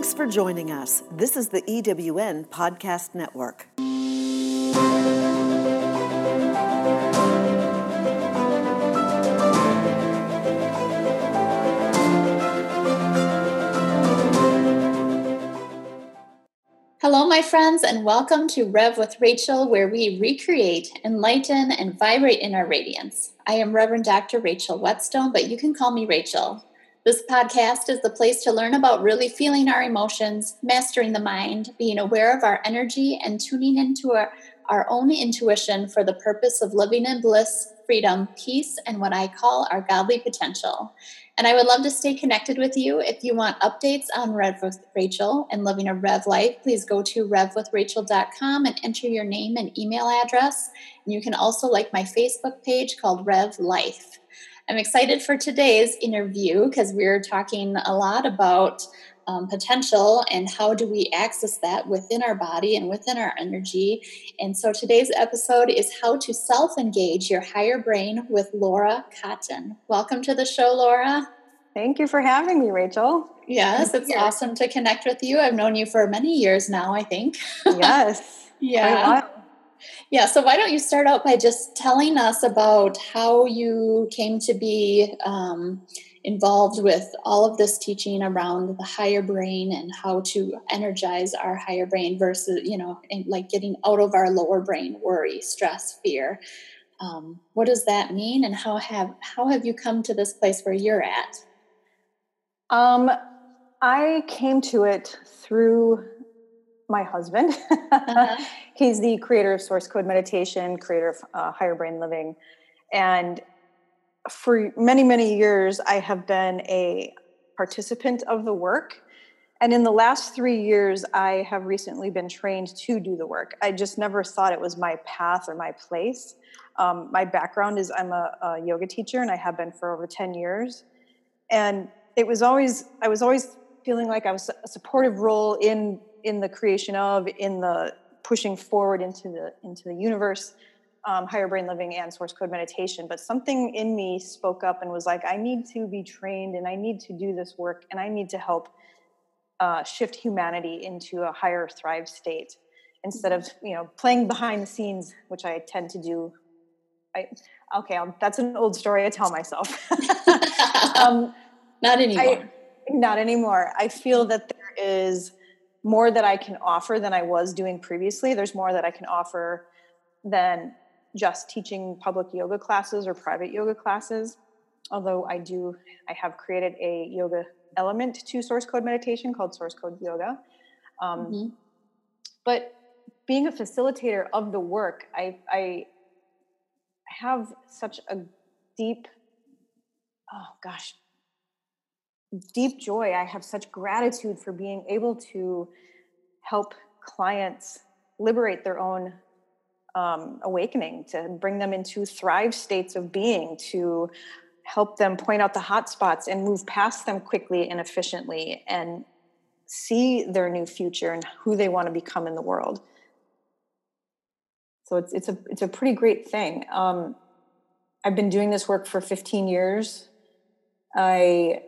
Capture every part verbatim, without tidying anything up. Thanks for joining us. This is the E W N Podcast Network. Hello, my friends, and welcome to Rev with Rachel, where we recreate, enlighten, and vibrate in our radiance. I am Reverend Doctor Rachel Whetstone, but you can call me Rachel. This podcast is the place to learn about really feeling our emotions, mastering the mind, being aware of our energy, and tuning into our, our own intuition for the purpose of living in bliss, freedom, peace, and what I call our godly potential. And I would love to stay connected with you. If you want updates on Rev with Rachel and living a Rev life, please go to rev with rachel dot com and enter your name and email address. And you can also like my Facebook page called Rev Life. I'm excited for today's interview because we're talking a lot about um, potential and how do we access that within our body and within our energy. And so today's episode is how to self-engage your higher brain with Laura Cotton. Welcome to the show, Laura. Thank you for having me, Rachel. Yes, it's yeah. awesome to connect with you. I've known you for many years now, I think. Yes. yeah. Yeah, so why don't you start out by just telling us about how you came to be um, involved with all of this teaching around the higher brain and how to energize our higher brain versus, you know, and like getting out of our lower brain, worry, stress, fear. Um, what does that mean, and how have how have you come to this place where you're at? Um, I came to it through my husband. Uh-huh. He's the creator of Source Code Meditation, creator of uh, Higher Brain Living. And for many, many years, I have been a participant of the work. And in the last three years, I have recently been trained to do the work. I just never thought it was my path or my place. Um, my background is I'm a, a yoga teacher, and I have been for over ten years. And it was always, I was always feeling like I was a supportive role in in the creation of, in the pushing forward into the into the universe, um, Higher Brain Living and Source Code Meditation. But something in me spoke up and was like, I need to be trained and I need to do this work and I need to help uh, shift humanity into a higher thrive state instead of, you know, playing behind the scenes, which I tend to do. I, okay, I'll, that's an old story I tell myself. um, Not anymore. I, not anymore. I feel that there is more that I can offer than I was doing previously. There's more that I can offer than just teaching public yoga classes or private yoga classes. Although I do, I have created a yoga element to Source Code Meditation called Source Code Yoga. Um, mm-hmm. But being a facilitator of the work, I, I have such a deep, oh gosh, deep joy. I have such gratitude for being able to help clients liberate their own um, awakening, to bring them into thrive states of being, to help them point out the hot spots and move past them quickly and efficiently and see their new future and who they want to become in the world. So it's, it's a, it's a pretty great thing. Um, I've been doing this work for fifteen years. I,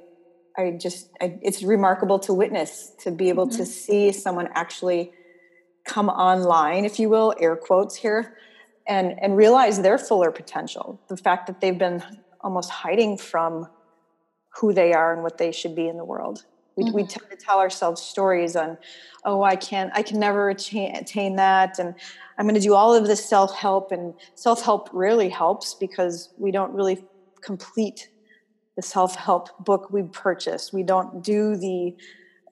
I just, I, it's remarkable to witness, to be able mm-hmm. to see someone actually come online, if you will, air quotes here, and, and realize their fuller potential. The fact that they've been almost hiding from who they are and what they should be in the world. We, mm-hmm. we tend to tell ourselves stories on, oh, I can't, I can never attain, attain that. And I'm going to do all of this self-help, and self-help really helps because we don't really complete the self-help book we purchased. We don't do the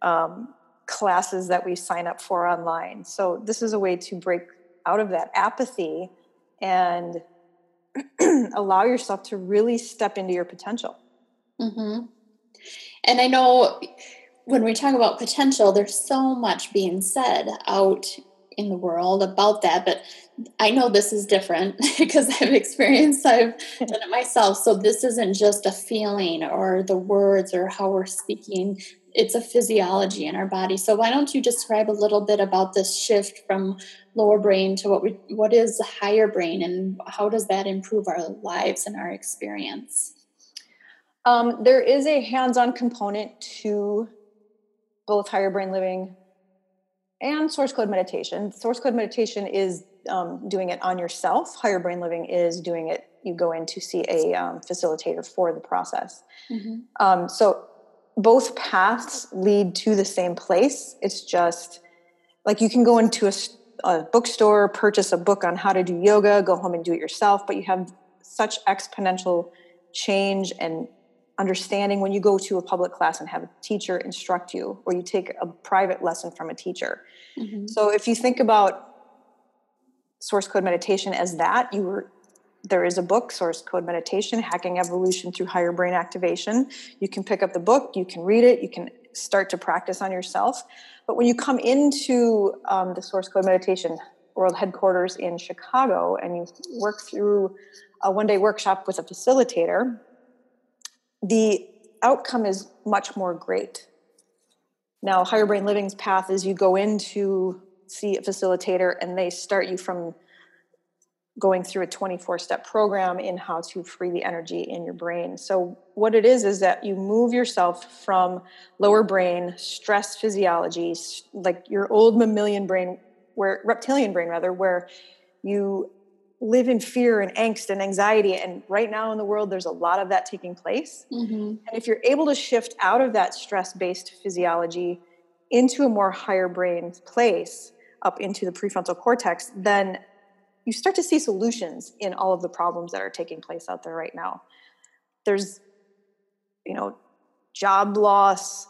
um, classes that we sign up for online. So this is a way to break out of that apathy and allow yourself to really step into your potential. Mm-hmm. And I know when we talk about potential, there's so much being said out in the world about that, but I know this is different because I've experienced, I've done it myself. So this isn't just a feeling or the words or how we're speaking. It's a physiology in our body. So why don't you describe a little bit about this shift from lower brain to what we, what is higher brain, and how does that improve our lives and our experience? Um, there is a hands-on component to both Higher Brain Living and Source Code Meditation. Source Code Meditation is um, doing it on yourself. Higher Brain Living is doing it. You go in to see a um, facilitator for the process. Mm-hmm. Um, so both paths lead to the same place. It's just like you can go into a, a bookstore, purchase a book on how to do yoga, go home and do it yourself. But you have such exponential change and understanding when you go to a public class and have a teacher instruct you, or you take a private lesson from a teacher. Mm-hmm. So if you think about Source Code Meditation as that, you were, there is a book, Source Code Meditation, Hacking Evolution Through Higher Brain Activation. You can pick up the book, you can read it, you can start to practice on yourself. But when you come into um, the Source Code Meditation World Headquarters in Chicago and you work through a one-day workshop with a facilitator, the outcome is much more great. Now, Higher Brain Living's path is you go in to see a facilitator and they start you from going through a twenty-four step program in how to free the energy in your brain. So what it is, is that you move yourself from lower brain, stress physiology, like your old mammalian brain, where reptilian brain rather, where you live in fear and angst and anxiety. And right now in the world, there's a lot of that taking place. Mm-hmm. And if you're able to shift out of that stress-based physiology into a more higher brain place, up into the prefrontal cortex, then you start to see solutions in all of the problems that are taking place out there right now. There's, you know, job loss.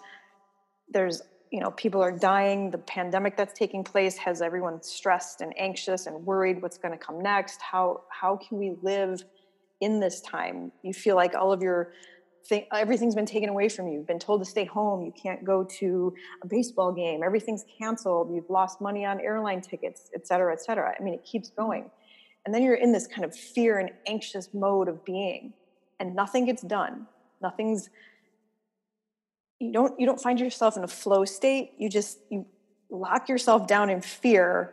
There's, you know, people are dying. The pandemic that's taking place has everyone stressed and anxious and worried what's going to come next. How, how can we live in this time? You feel like all of your thing, everything's been taken away from you. You've been told to stay home. You can't go to a baseball game. Everything's canceled. You've lost money on airline tickets, et cetera, et cetera. I mean, it keeps going. And then you're in this kind of fear and anxious mode of being, and nothing gets done. Nothing's, You don't, you don't find yourself in a flow state. You just, you lock yourself down in fear,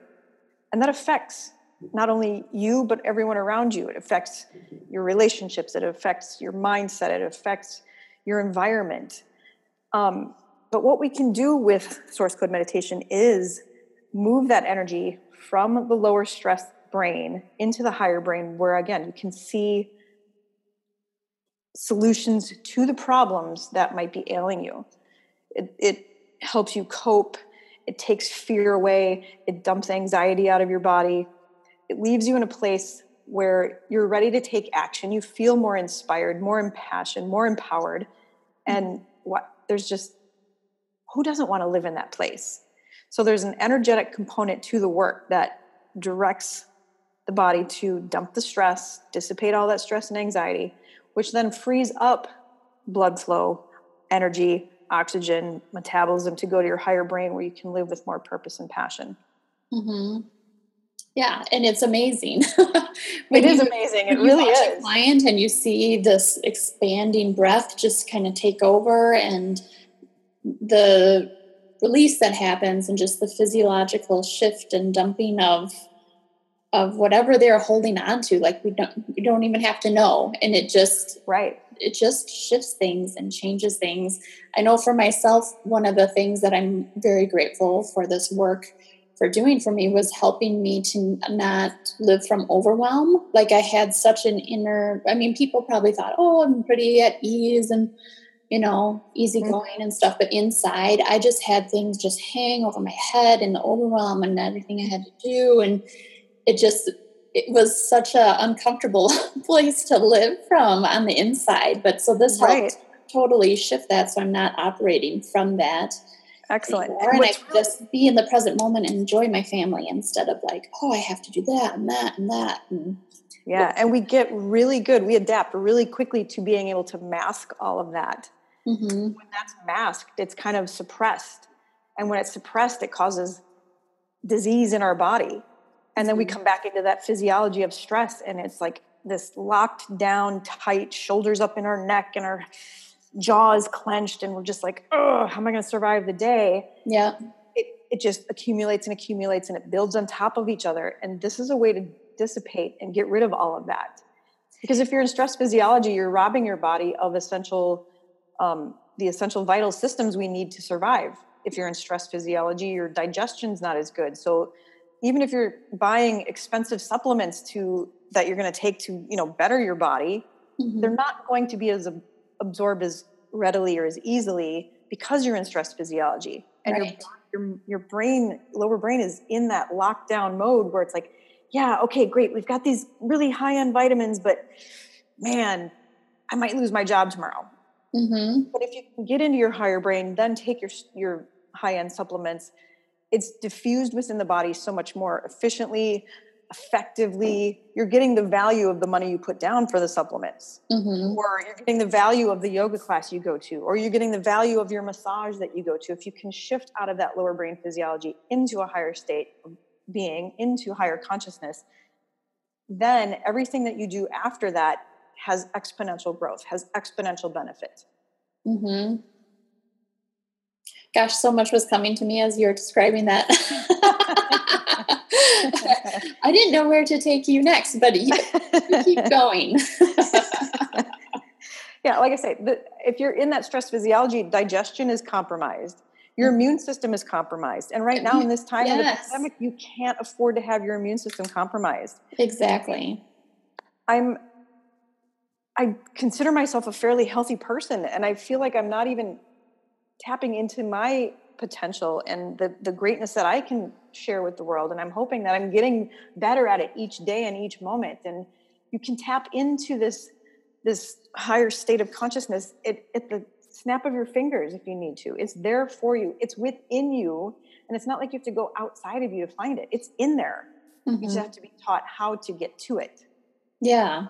and that affects not only you, but everyone around you. It affects your relationships. It affects your mindset. It affects your environment. Um, but what we can do with Source Code Meditation is move that energy from the lower stress brain into the higher brain, where again, you can see solutions to the problems that might be ailing you. It, it helps you cope. It takes fear away. It dumps anxiety out of your body. It leaves you in a place where you're ready to take action. You feel more inspired, more impassioned, more empowered. And what there's just, who doesn't want to live in that place? So there's an energetic component to the work that directs the body to dump the stress, dissipate all that stress and anxiety, which then frees up blood flow, energy, oxygen, metabolism to go to your higher brain, where you can live with more purpose and passion. Mm-hmm. Yeah, and it's amazing. It is amazing. It really is. When you watch a client and you see this expanding breath just kind of take over, and the release that happens, and just the physiological shift and dumping of of whatever they're holding on to, like we don't, we don't even have to know. And it just, right. It just shifts things and changes things. I know for myself, one of the things that I'm very grateful for this work for doing for me was helping me to not live from overwhelm. Like I had such an inner, I mean, people probably thought, oh, I'm pretty at ease and, you know, easygoing mm-hmm. and stuff. But inside I just had things just hang over my head, and the overwhelm and everything I had to do. And it just, it was such a uncomfortable place to live from on the inside. But so this right. helped totally shift that. So I'm not operating from that. Excellent. Anymore, and I can just be in the present moment and enjoy my family instead of like, oh, I have to do that and that and that. And yeah. And we get really good. We adapt really quickly to being able to mask all of that. Mm-hmm. When that's masked, it's kind of suppressed. And when it's suppressed, it causes disease in our body. And then we come back into that physiology of stress, and it's like this locked down, tight, shoulders up in our neck and our jaw is clenched, and we're just like, oh, how am I going to survive the day? Yeah. It, it just accumulates and accumulates, and it builds on top of each other. And this is a way to dissipate and get rid of all of that. Because if you're in stress physiology, you're robbing your body of essential, um, the essential vital systems we need to survive. if you're in stress physiology, your digestion's not as good. So even if you're buying expensive supplements to that you're going to take to, you know, better your body, mm-hmm. they're not going to be as absorbed as readily or as easily because you're in stress physiology. And right. your, your your brain, lower brain, is in that lockdown mode where it's like, yeah, okay, great. We've got these really high-end vitamins, but man, I might lose my job tomorrow. Mm-hmm. But if you can get into your higher brain, then take your your high-end supplements, it's diffused within the body so much more efficiently, effectively. You're getting the value of the money you put down for the supplements, mm-hmm. or you're getting the value of the yoga class you go to, or you're getting the value of your massage that you go to. If you can shift out of that lower brain physiology into a higher state of being, into higher consciousness, then everything that you do after that has exponential growth, has exponential benefit. Mm-hmm. Gosh, so much was coming to me as you're describing that. I didn't know where to take you next, but you, you keep going. Yeah, like I say, the, if you're in that stress physiology, digestion is compromised. Your immune system is compromised. And right now in this time yes. of the pandemic, you can't afford to have your immune system compromised. Exactly. I'm, I consider myself a fairly healthy person, and I feel like I'm not even tapping into my potential and the, the greatness that I can share with the world. And I'm hoping that I'm getting better at it each day and each moment. And you can tap into this, this higher state of consciousness at, at the snap of your fingers if you need to. It's there for you. It's within you. And it's not like you have to go outside of you to find it. It's in there. Mm-hmm. You just have to be taught how to get to it. Yeah.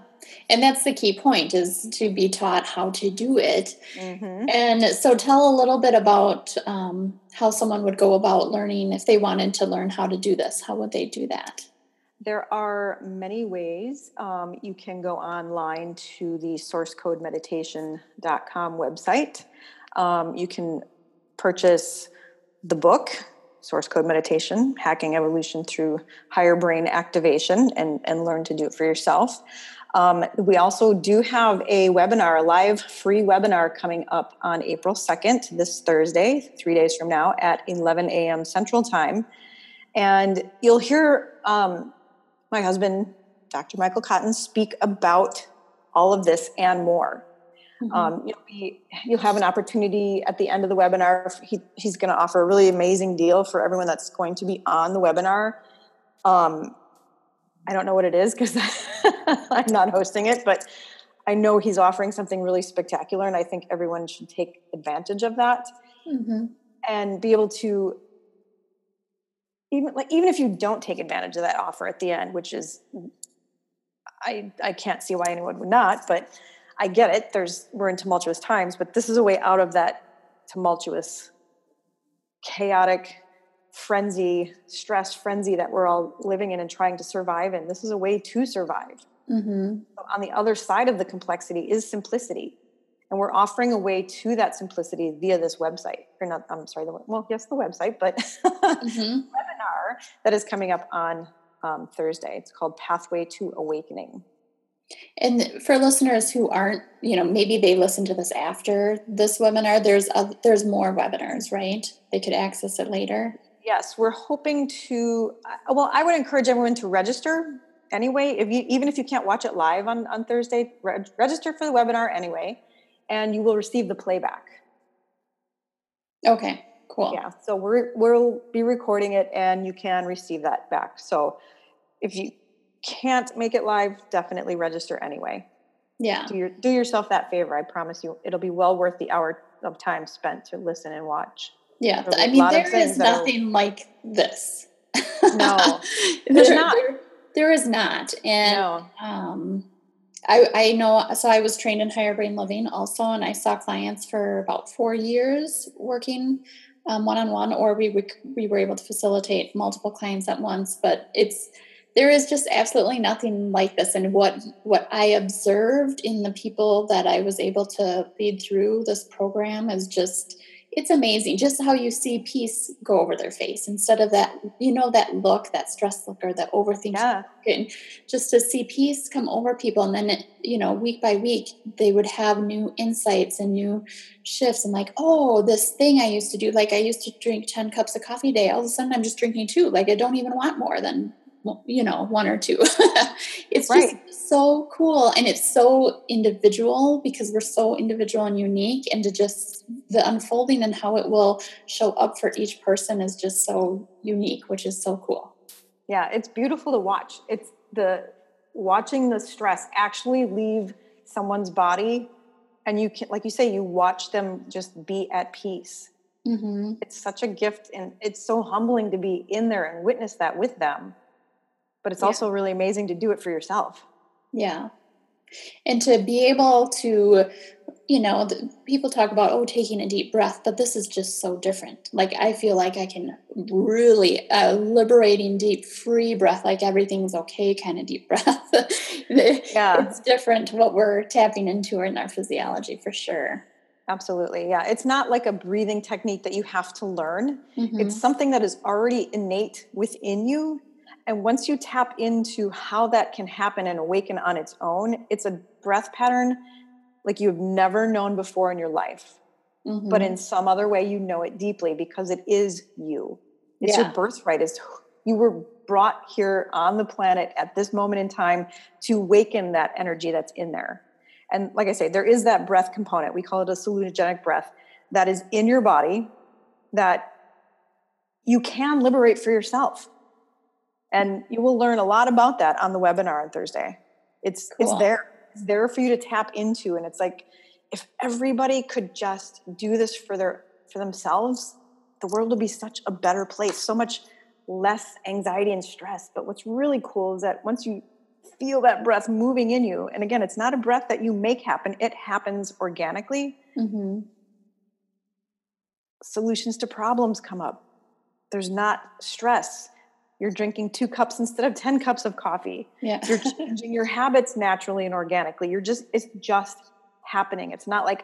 And that's the key point, is to be taught how to do it. Mm-hmm. And so tell a little bit about um, how someone would go about learning if they wanted to learn how to do this. How would they do that? There are many ways. Um, you can go online to the source code meditation dot com website. Um, you can purchase the book, Source Code Meditation, Hacking Evolution Through Higher Brain Activation, and, and learn to do it for yourself. Um, we also do have a webinar, a live free webinar coming up on April second, this Thursday, three days from now at eleven a.m. Central Time. And you'll hear um, my husband, Doctor Michael Cotton, speak about all of this and more. Mm-hmm. Um, you'll, be, you'll have an opportunity at the end of the webinar. He, he's going to offer a really amazing deal for everyone that's going to be on the webinar. Um, I don't know what it is because I'm not hosting it, but I know he's offering something really spectacular, and I think everyone should take advantage of that. Mm-hmm. And be able to, even like even if you don't take advantage of that offer at the end, which is, I I can't see why anyone would not, but I get it. There's, we're in tumultuous times, but this is a way out of that tumultuous, chaotic frenzy, stress frenzy that we're all living in and trying to survive in. This is a way to survive. Mm-hmm. So on the other side of the complexity is simplicity. And we're offering a way to that simplicity via this website. Or not, I'm sorry, the, well, yes, the website, but mm-hmm. webinar that is coming up on um, Thursday. It's called Pathway to Awakening. And for listeners who aren't, you know, maybe they listen to this after this webinar, there's a, there's more webinars, right? They could access it later. Yes, we're hoping to, well, I would encourage everyone to register anyway. If you, even if you can't watch it live on, on Thursday, reg- register for the webinar anyway, and you will receive the playback. Okay, cool. Yeah, so we're, we'll be recording it and you can receive that back. So if you can't make it live, definitely register anyway. Yeah. Do, your, do yourself that favor. I promise you, it'll be well worth the hour of time spent to listen and watch. Yeah. I mean, there is nothing are... like this. No, there's there, not. There, there is not. And no. um, I, I know, so I was trained in Higher Brain Living also, and I saw clients for about four years working um, one-on-one, or we, we, we were able to facilitate multiple clients at once, but it's, there is just absolutely nothing like this. And what what I observed in the people that I was able to lead through this program is just, it's amazing just how you see peace go over their face instead of that, you know, that look, that stress look or that overthinking. Yeah. And just to see peace come over people. And then, it, you know, week by week, they would have new insights and new shifts. And like, oh, this thing I used to do, like I used to drink ten cups of coffee a day. All of a sudden I'm just drinking two. Like I don't even want more than, you know, one or two. It's right. Just so cool. And it's so individual because we're so individual and unique, and to just the unfolding and how it will show up for each person is just so unique, which is so cool. Yeah. It's beautiful to watch. It's the watching the stress actually leave someone's body. And you can, like you say, you watch them just be at peace. Mm-hmm. It's such a gift, and it's so humbling to be in there and witness that with them. But it's also yeah. really amazing to do it for yourself. Yeah. And to be able to, you know, the, people talk about, oh, taking a deep breath, but this is just so different. Like, I feel like I can really uh, liberating, deep, free breath, like everything's okay kind of deep breath. Yeah. It's different what we're tapping into in our physiology for sure. Absolutely. Yeah. It's not like a breathing technique that you have to learn. Mm-hmm. It's something that is already innate within you. And once you tap into how that can happen and awaken on its own, it's a breath pattern like you've never known before in your life. Mm-hmm. But in some other way, you know it deeply because it is you. It's yeah. your birthright. It's, you were brought here on the planet at this moment in time to awaken that energy that's in there. And like I say, there is that breath component. We call it a salutogenic breath that is in your body that you can liberate for yourself. And you will learn a lot about that on the webinar on Thursday. It's cool. It's there. It's there for you to tap into. And it's like, if everybody could just do this for their for themselves, the world would be such a better place, so much less anxiety and stress. But what's really cool is that once you feel that breath moving in you, and again, it's not a breath that you make happen. It happens organically. Mm-hmm. Solutions to problems come up. There's not stress. You're drinking two cups instead of ten cups of coffee. Yeah. You're changing your habits naturally and organically. You're just, it's just happening. It's not like,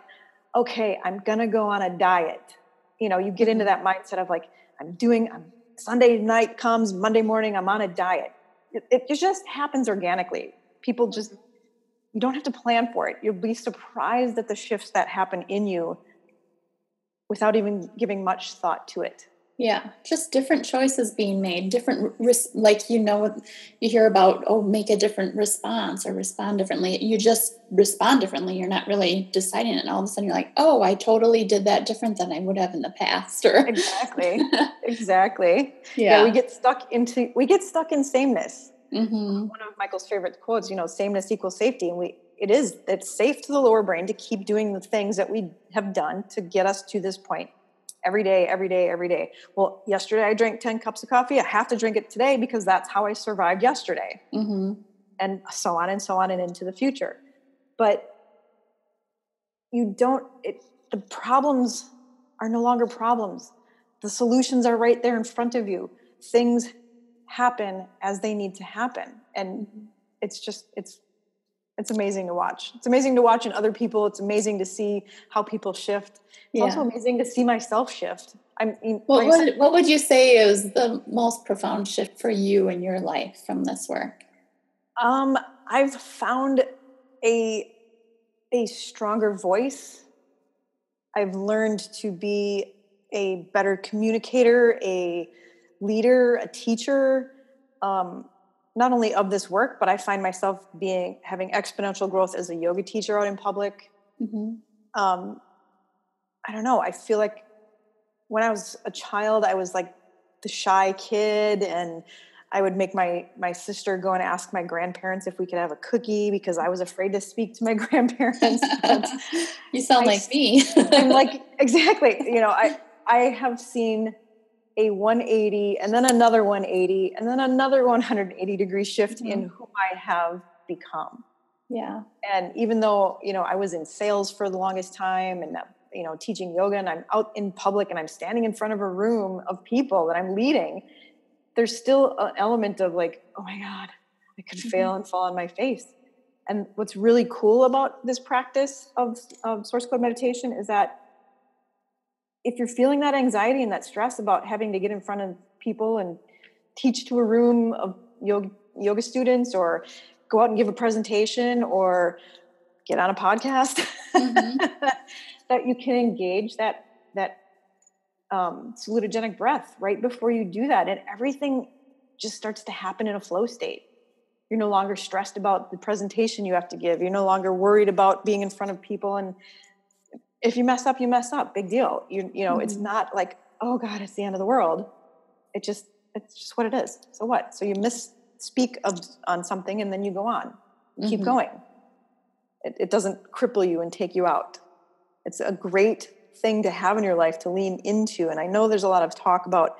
okay, I'm going to go on a diet. You know, you get into that mindset of like, I'm doing, I'm, Sunday night comes, Monday morning, I'm on a diet. It, it just happens organically. People just, you don't have to plan for it. You'll be surprised at the shifts that happen in you without even giving much thought to it. Yeah, just different choices being made, different, like, you know, you hear about, oh, make a different response or respond differently. You just respond differently. You're not really deciding it. And all of a sudden you're like, oh, I totally did that different than I would have in the past. Or exactly. Exactly. Yeah. yeah. We get stuck into, we get stuck in sameness. Mm-hmm. One of Michael's favorite quotes, you know, sameness equals safety. And we, it is, it's safe to the lower brain to keep doing the things that we have done to get us to this point. Every day, every day, every day. Well, yesterday I drank ten cups of coffee. I have to drink it today because that's how I survived yesterday. Mm-hmm. And so on and so on and into the future. But you don't, it, the problems are no longer problems. The solutions are right there in front of you. Things happen as they need to happen. And it's just, it's, It's amazing to watch. It's amazing to watch in other people. It's amazing to see how people shift. It's yeah. also amazing to see myself shift. I mean, what, would, what would you say is the most profound shift for you in your life from this work? Um, I've found a a stronger voice. I've learned to be a better communicator, a leader, a teacher, um, not only of this work, but I find myself being, having exponential growth as a yoga teacher out in public. Mm-hmm. Um, I don't know. I feel like when I was a child, I was like the shy kid, and I would make my, my sister go and ask my grandparents if we could have a cookie because I was afraid to speak to my grandparents. You sound I, like me. I'm like, exactly. You know, I, I have seen a one eighty and then another one eighty and then another one hundred eighty degree shift mm-hmm. in who I have become. Yeah. And even though, you know, I was in sales for the longest time and, you know, teaching yoga, and I'm out in public and I'm standing in front of a room of people that I'm leading, there's still an element of like, oh my God, I could mm-hmm. fail and fall on my face. And what's really cool about this practice of, of Source Code Meditation is that if you're feeling that anxiety and that stress about having to get in front of people and teach to a room of yoga, yoga students, or go out and give a presentation, or get on a podcast, mm-hmm. that you can engage that, that um, salutogenic breath right before you do that. And everything just starts to happen in a flow state. You're no longer stressed about the presentation you have to give. You're no longer worried about being in front of people. And if you mess up, you mess up. Big deal. You, you know, mm-hmm. it's not like, oh God, it's the end of the world. It just, it's just what it is. So what? So you misspeak of, on something, and then you go on. You mm-hmm. keep going. It, it doesn't cripple you and take you out. It's a great thing to have in your life to lean into. And I know there's a lot of talk about,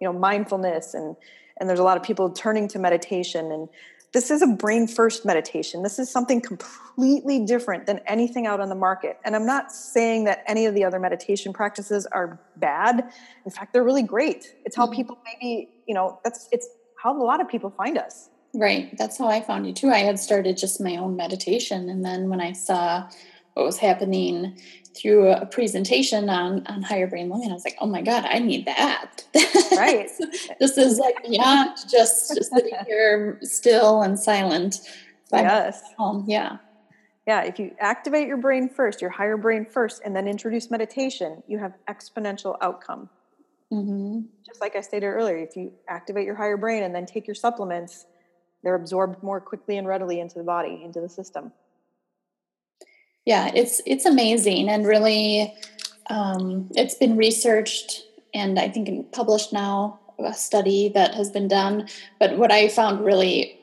you know, mindfulness, and, and there's a lot of people turning to meditation. And this is a brain first meditation. This is something completely different than anything out on the market. And I'm not saying that any of the other meditation practices are bad. In fact, they're really great. It's how people maybe, you know, that's, it's how a lot of people find us. Right. That's how I found you too. I had started just my own meditation. And then when I saw what was happening through a presentation on, on Higher Brain Living, I was like, oh my God, I need that. Right. This is like, yeah, just, just sitting here still and silent. Yes. Yeah. Yeah. If you activate your brain first, your higher brain first, and then introduce meditation, you have exponential outcome. Mm-hmm. Just like I stated earlier, if you activate your higher brain and then take your supplements, they're absorbed more quickly and readily into the body, into the system. Yeah, it's it's amazing. And really, um, it's been researched and I think published now, a study that has been done. But what I found really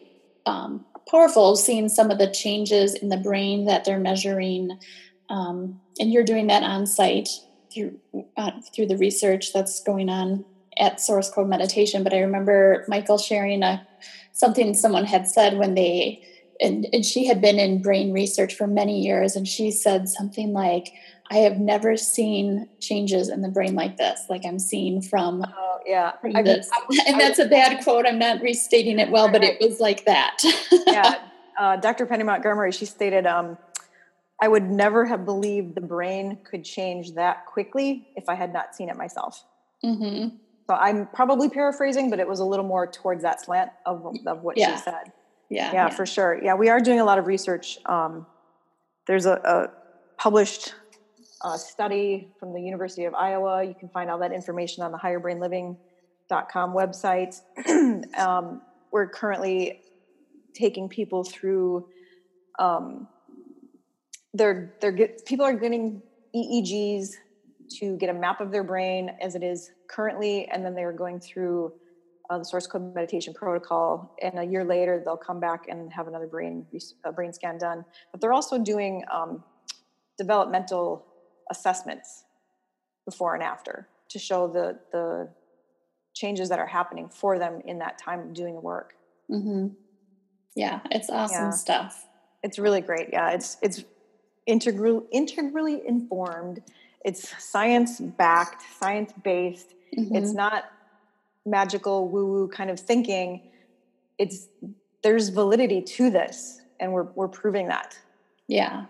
um, powerful, seeing some of the changes in the brain that they're measuring, um, and you're doing that on site through, uh, through the research that's going on at Source Code Meditation. But I remember Michael sharing a something someone had said when they, and, and she had been in brain research for many years, and she said something like, I have never seen changes in the brain like this, like I'm seeing from, oh, yeah. from I mean, this. I was, and I that's was, a bad quote. I'm not restating it well, but it was like that. Yeah. Uh, Doctor Penny Montgomery, she stated, um, I would never have believed the brain could change that quickly if I had not seen it myself. Mm-hmm. So I'm probably paraphrasing, but it was a little more towards that slant of of what yeah. she said. Yeah, yeah, yeah, for sure. Yeah, we are doing a lot of research. Um, there's a, a published uh, study from the University of Iowa. You can find all that information on the higher brain living dot com website. um, we're currently taking people through. Um, they're they're get, people are getting E E Gs to get a map of their brain as it is currently, and then they are going through uh, the Source Code Meditation protocol, and a year later they'll come back and have another brain uh, brain scan done. But they're also doing um, developmental assessments before and after to show the the changes that are happening for them in that time of doing the work. Mm-hmm. Yeah, it's awesome yeah. stuff. It's really great. Yeah, it's it's integral, integrally informed. It's science-backed, science-based. Mm-hmm. It's not magical, woo-woo kind of thinking. It's there's validity to this, and we're we're proving that. Yeah.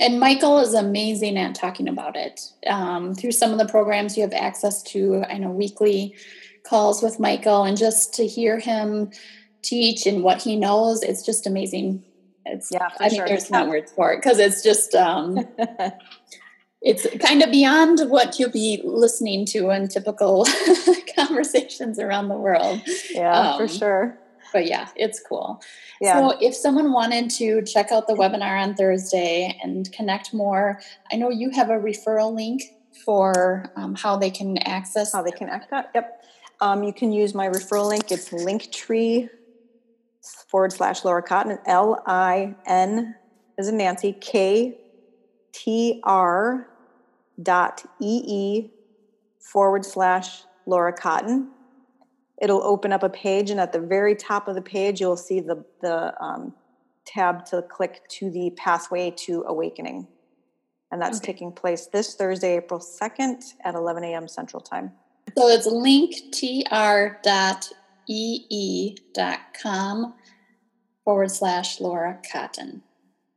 And Michael is amazing at talking about it. Um, through some of the programs, you have access to, I know, weekly calls with Michael, and just to hear him teach and what he knows, it's just amazing. It's yeah, I think sure. there's yeah. not words for it, because it's just... Um, it's kind of beyond what you'll be listening to in typical conversations around the world. Yeah, um, for sure. But yeah, it's cool. Yeah. So if someone wanted to check out the webinar on Thursday and connect more, I know you have a referral link for um, how they can access. How they can access, yep. Um, you can use my referral link. It's linktree forward slash Laura Cotton, L I N as in Nancy, K T R dot E E forward slash Laura Cotton. It'll open up a page, and at the very top of the page, you'll see the, the um, tab to click to the Pathway to Awakening. And that's okay. taking place this Thursday, April second at eleven a.m. Central Time. So it's linktr.ee.com forward slash Laura Cotton.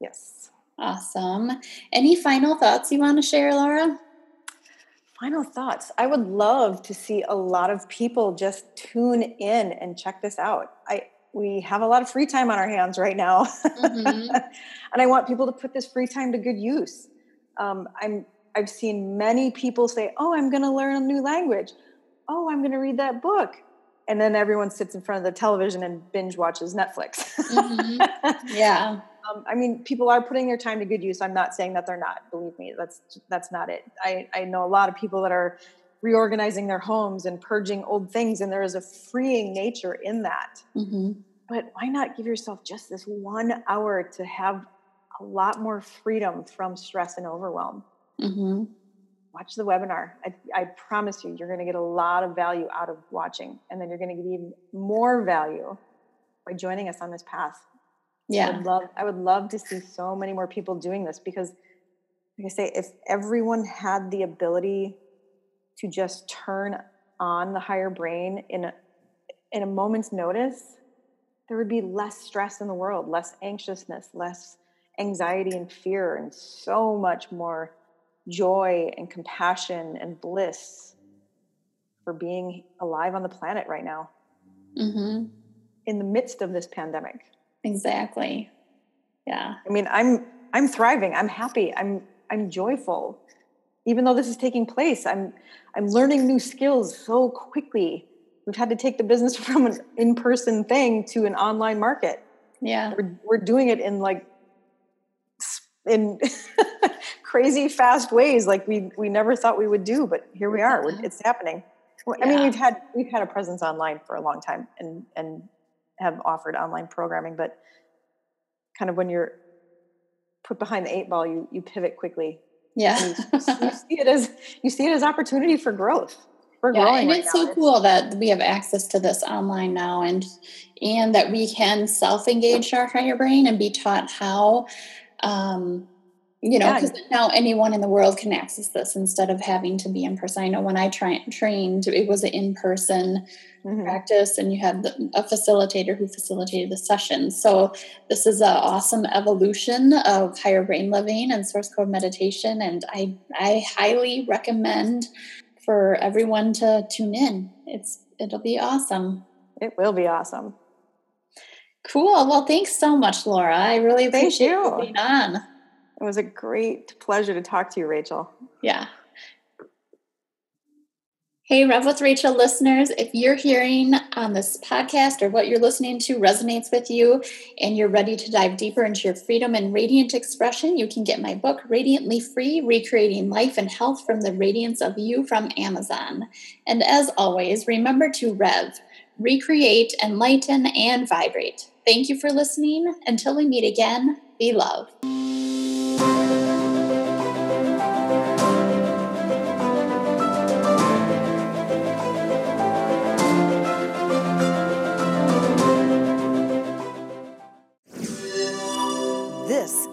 Yes. Awesome. Any final thoughts you want to share, Laura? final thoughts. I would love to see a lot of people just tune in and check this out. I we have a lot of free time on our hands right now. Mm-hmm. And I want people to put this free time to good use. Um, I'm, I've seen many people say, oh, I'm going to learn a new language. Oh, I'm going to read that book. And then everyone sits in front of the television and binge watches Netflix. Mm-hmm. Yeah. Um, I mean, people are putting their time to good use. I'm not saying that they're not, believe me, that's, that's not it. I, I know a lot of people that are reorganizing their homes and purging old things. And there is a freeing nature in that, mm-hmm. But why not give yourself just this one hour to have a lot more freedom from stress and overwhelm? Mm-hmm. Watch the webinar. I, I promise you, you're going to get a lot of value out of watching. And then you're going to get even more value by joining us on this path. Yeah. I would love, I would love to see so many more people doing this, because like I say, if everyone had the ability to just turn on the higher brain in a, in a moment's notice, there would be less stress in the world, less anxiousness, less anxiety and fear, and so much more joy and compassion and bliss for being alive on the planet right now, mm-hmm. in the midst of this pandemic. Exactly. Yeah. I mean, I'm, I'm thriving. I'm happy. I'm, I'm joyful. Even though this is taking place, I'm, I'm learning new skills so quickly. We've had to take the business from an in-person thing to an online market. Yeah. We're, we're doing it in like, in crazy fast ways. Like we, we never thought we would do, but here we are. We're, it's happening. I yeah. mean, we've had, we've had a presence online for a long time and, and, have offered online programming, but kind of when you're put behind the eight ball, you, you pivot quickly. Yeah. You, you see it as, you see it as opportunity for growth. We're yeah, growing. And right it's now. so it's, cool that we have access to this online now, and, and that we can self-engage our higher brain and be taught how, um, you know, because yeah. now anyone in the world can access this instead of having to be in person. I know when I tra- trained, it was an in-person mm-hmm. practice, and you had the, a facilitator who facilitated the session. So this is an awesome evolution of higher brain living and source code meditation, and I I highly recommend for everyone to tune in. It's it'll be awesome. It will be awesome. Cool. Well, thanks so much, Laura. I really appreciate you being on. It was a great pleasure to talk to you, Rachel. Yeah. Hey, Rev with Rachel listeners, if you're hearing on this podcast or what you're listening to resonates with you and you're ready to dive deeper into your freedom and radiant expression, you can get my book, Radiantly Free, Recreating Life and Health from the Radiance of You, from Amazon. And as always, remember to Rev, recreate, enlighten, and vibrate. Thank you for listening. Until we meet again, be love. This